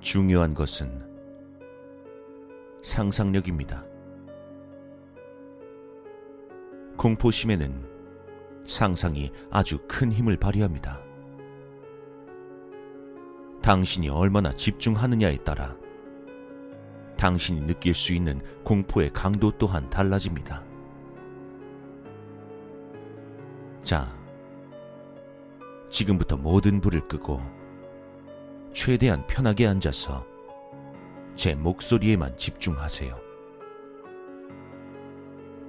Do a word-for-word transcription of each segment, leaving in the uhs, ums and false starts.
중요한 것은 상상력입니다. 공포심에는 상상이 아주 큰 힘을 발휘합니다. 당신이 얼마나 집중하느냐에 따라 당신이 느낄 수 있는 공포의 강도 또한 달라집니다. 자, 지금부터 모든 불을 끄고 최대한 편하게 앉아서 제 목소리에만 집중하세요.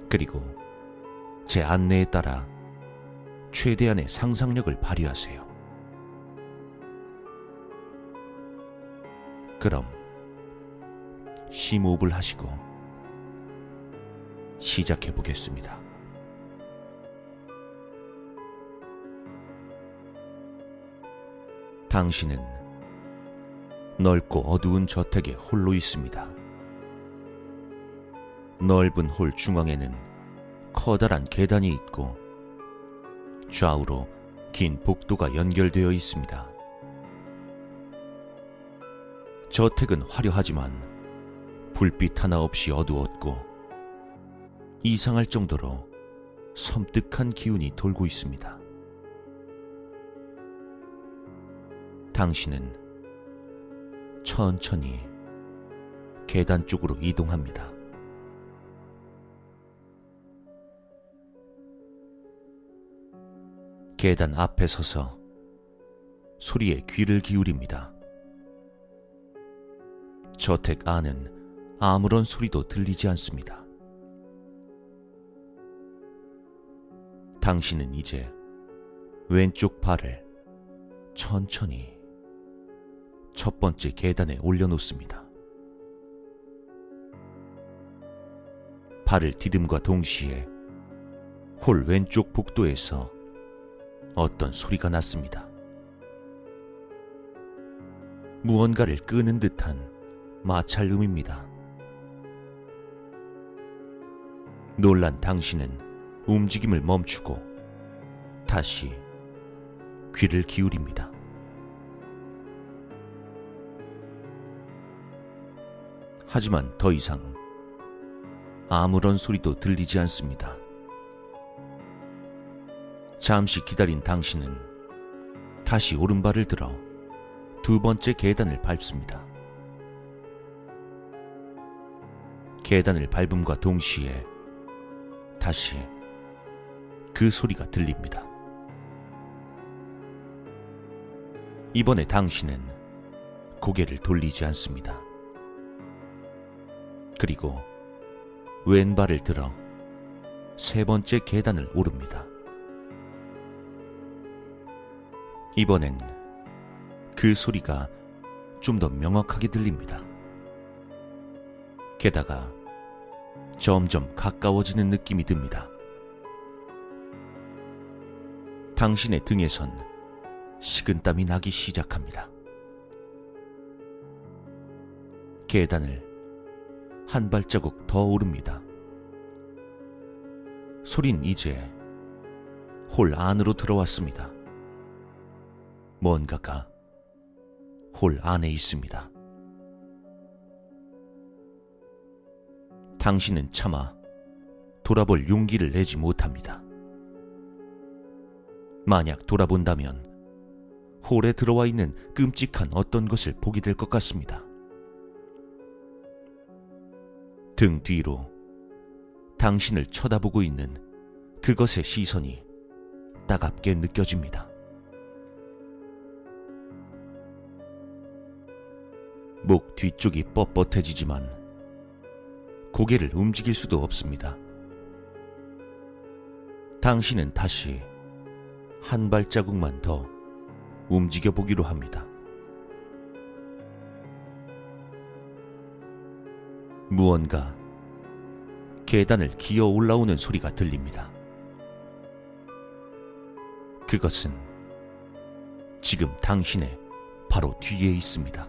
그리고 제 안내에 따라 최대한의 상상력을 발휘하세요. 그럼 심호흡을 하시고 시작해 보겠습니다. 당신은 넓고 어두운 저택에 홀로 있습니다. 넓은 홀 중앙에는 커다란 계단이 있고 좌우로 긴 복도가 연결되어 있습니다. 저택은 화려하지만 불빛 하나 없이 어두웠고 이상할 정도로 섬뜩한 기운이 돌고 있습니다. 당신은 천천히 계단 쪽으로 이동합니다. 계단 앞에 서서 소리에 귀를 기울입니다. 저택 안은 아무런 소리도 들리지 않습니다. 당신은 이제 왼쪽 발을 천천히 첫 번째 계단에 올려놓습니다. 발을 디딤과 동시에 홀 왼쪽 복도에서 어떤 소리가 났습니다. 무언가를 끄는 듯한 마찰음입니다. 놀란 당신은 움직임을 멈추고 다시 귀를 기울입니다. 하지만 더 이상 아무런 소리도 들리지 않습니다. 잠시 기다린 당신은 다시 오른발을 들어 두 번째 계단을 밟습니다. 계단을 밟음과 동시에 다시 그 소리가 들립니다. 이번에 당신은 고개를 돌리지 않습니다. 그리고 왼발을 들어 세 번째 계단을 오릅니다. 이번엔 그 소리가 좀 더 명확하게 들립니다. 게다가 점점 가까워지는 느낌이 듭니다. 당신의 등에선 식은땀이 나기 시작합니다. 계단을 한 발자국 더 오릅니다. 소린 이제 홀 안으로 들어왔습니다. 뭔가가 홀 안에 있습니다. 당신은 차마 돌아볼 용기를 내지 못합니다. 만약 돌아본다면 홀에 들어와 있는 끔찍한 어떤 것을 보게 될 것 같습니다. 등 뒤로 당신을 쳐다보고 있는 그것의 시선이 따갑게 느껴집니다. 목 뒤쪽이 뻣뻣해지지만 고개를 움직일 수도 없습니다. 당신은 다시 한 발자국만 더 움직여보기로 합니다. 무언가 계단을 기어 올라오는 소리가 들립니다. 그것은 지금 당신의 바로 뒤에 있습니다.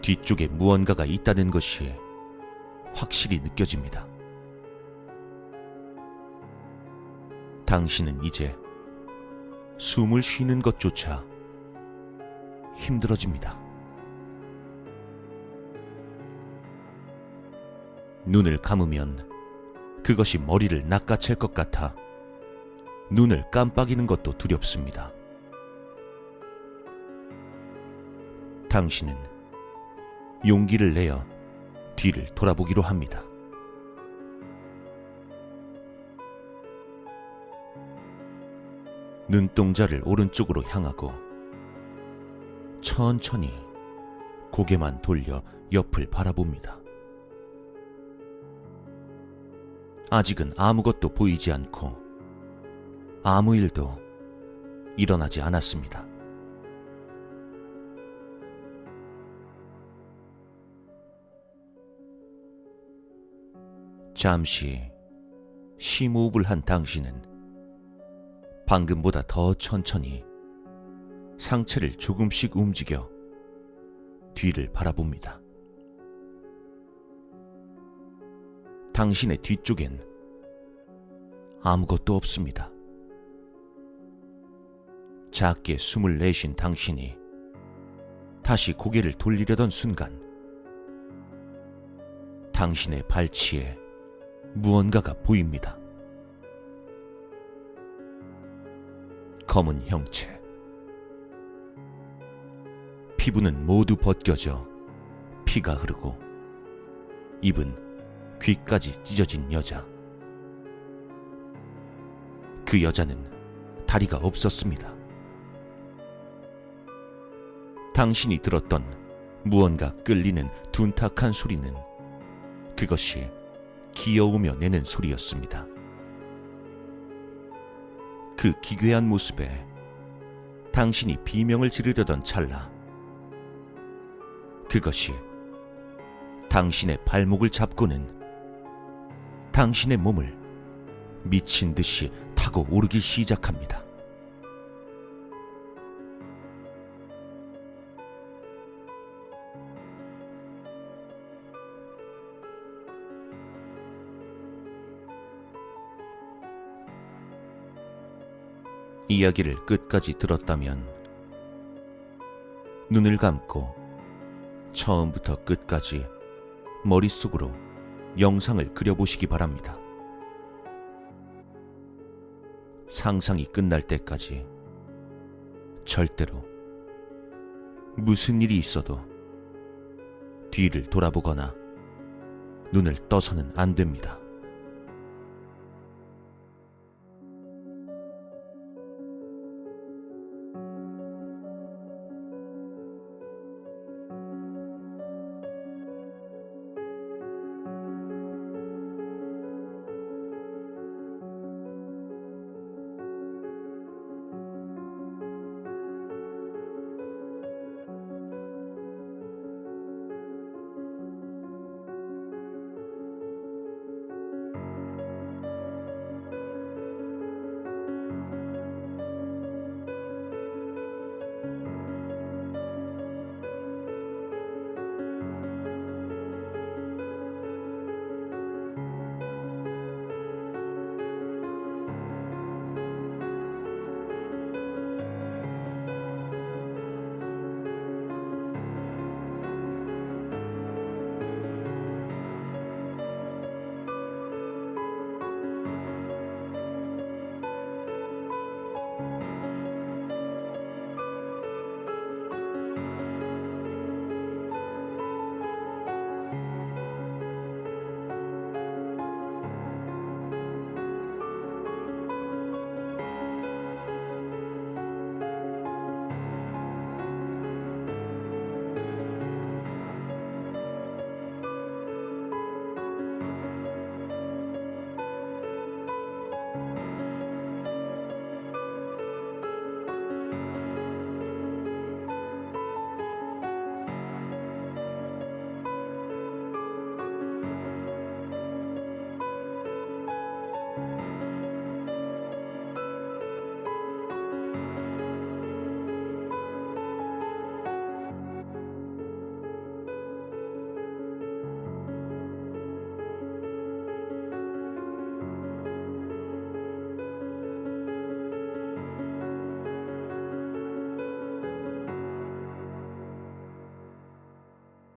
뒤쪽에 무언가가 있다는 것이 확실히 느껴집니다. 당신은 이제 숨을 쉬는 것조차 힘들어집니다. 눈을 감으면 그것이 머리를 낚아챌 것 같아 눈을 깜빡이는 것도 두렵습니다. 당신은 용기를 내어 뒤를 돌아보기로 합니다. 눈동자를 오른쪽으로 향하고 천천히 고개만 돌려 옆을 바라봅니다. 아직은 아무것도 보이지 않고 아무 일도 일어나지 않았습니다. 잠시 심호흡을 한 당신은 방금보다 더 천천히 상체를 조금씩 움직여 뒤를 바라봅니다. 당신의 뒤쪽엔 아무것도 없습니다. 작게 숨을 내쉰 당신이 다시 고개를 돌리려던 순간 당신의 발치에 무언가가 보입니다. 검은 형체. 피부는 모두 벗겨져 피가 흐르고 입은 귀까지 찢어진 여자. 그 여자는 다리가 없었습니다. 당신이 들었던 무언가 끌리는 둔탁한 소리는 그것이 기어오며 내는 소리였습니다. 그 기괴한 모습에 당신이 비명을 지르려던 찰나 그것이 당신의 발목을 잡고는 당신의 몸을 미친 듯이 타고 오르기 시작합니다. 이야기를 끝까지 들었다면 눈을 감고 처음부터 끝까지 머릿속으로 영상을 그려보시기 바랍니다. 상상이 끝날 때까지 절대로 무슨 일이 있어도 뒤를 돌아보거나 눈을 떠서는 안 됩니다.